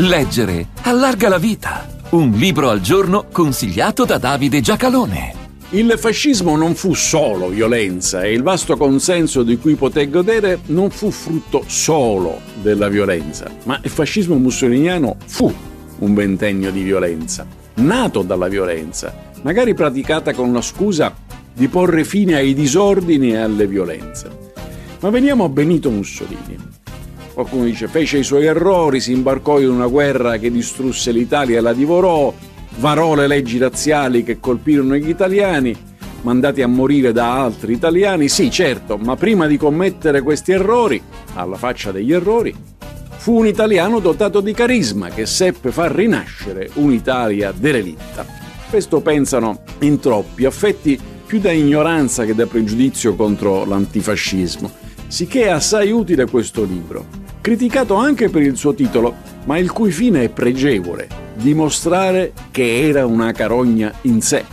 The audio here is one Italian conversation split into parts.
Leggere allarga la vita. Un libro al giorno consigliato da Davide Giacalone. Il fascismo non fu solo violenza e il vasto consenso di cui poté godere non fu frutto solo della violenza, ma il fascismo mussoliniano fu un ventennio di violenza, nato dalla violenza, magari praticata con la scusa di porre fine ai disordini e alle violenze. Ma veniamo a Benito Mussolini. Qualcuno dice, fece i suoi errori, si imbarcò in una guerra che distrusse l'Italia e la divorò, varò le leggi razziali che colpirono gli italiani, mandati a morire da altri italiani. Sì, certo, ma prima di commettere questi errori, alla faccia degli errori, fu un italiano dotato di carisma che seppe far rinascere un'Italia derelitta. Questo pensano in troppi, affetti più da ignoranza che da pregiudizio contro l'antifascismo, sicché è assai utile questo libro, criticato anche per il suo titolo, ma il cui fine è pregevole: dimostrare che era una carogna in sé.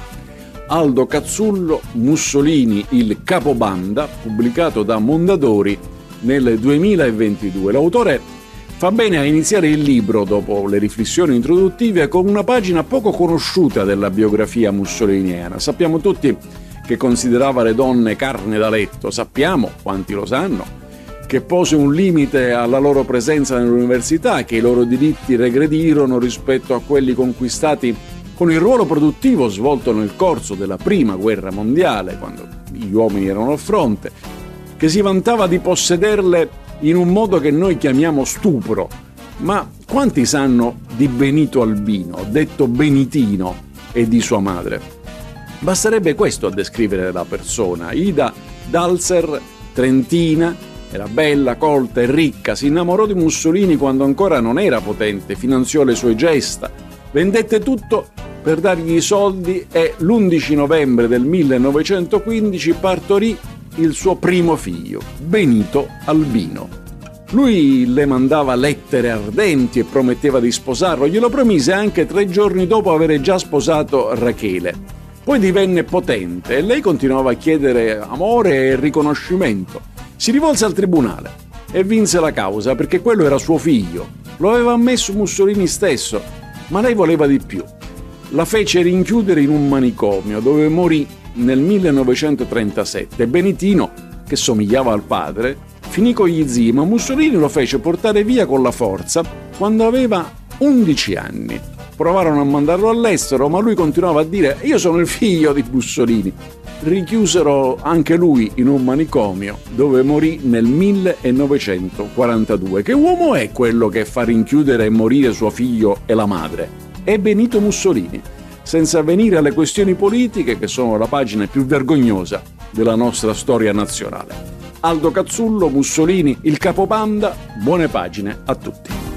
Aldo Cazzullo, Mussolini, il capobanda, pubblicato da Mondadori nel 2022. L'autore fa bene a iniziare il libro, dopo le riflessioni introduttive, con una pagina poco conosciuta della biografia mussoliniana. Sappiamo tutti che considerava le donne carne da letto, sappiamo, quanti lo sanno, che pose un limite alla loro presenza nell'università, che i loro diritti regredirono rispetto a quelli conquistati con il ruolo produttivo svolto nel corso della Prima Guerra Mondiale, quando gli uomini erano al fronte, che si vantava di possederle in un modo che noi chiamiamo stupro. Ma quanti sanno di Benito Albino, detto Benitino, e di sua madre? Basterebbe questo a descrivere la persona. Ida Dalser, trentina, era bella, colta e ricca, si innamorò di Mussolini quando ancora non era potente, finanziò le sue gesta, vendette tutto per dargli i soldi e l'11 novembre del 1915 partorì il suo primo figlio, Benito Albino. Lui le mandava lettere ardenti e prometteva di sposarlo, glielo promise anche 3 giorni dopo avere già sposato Rachele. Poi divenne potente e lei continuava a chiedere amore e riconoscimento. Si rivolse al tribunale e vinse la causa, perché quello era suo figlio. Lo aveva ammesso Mussolini stesso, ma lei voleva di più. La fece rinchiudere in un manicomio, dove morì nel 1937. Benitino, che somigliava al padre, finì con gli zii, ma Mussolini lo fece portare via con la forza quando aveva 11 anni. Provarono a mandarlo all'estero, ma lui continuava a dire: io sono il figlio di Mussolini. Richiusero anche lui in un manicomio, dove morì nel 1942. Che uomo è quello che fa rinchiudere e morire suo figlio e la madre? È Benito Mussolini, senza venire alle questioni politiche, che sono la pagina più vergognosa della nostra storia nazionale. Aldo Cazzullo, Mussolini, il capobanda, buone pagine a tutti.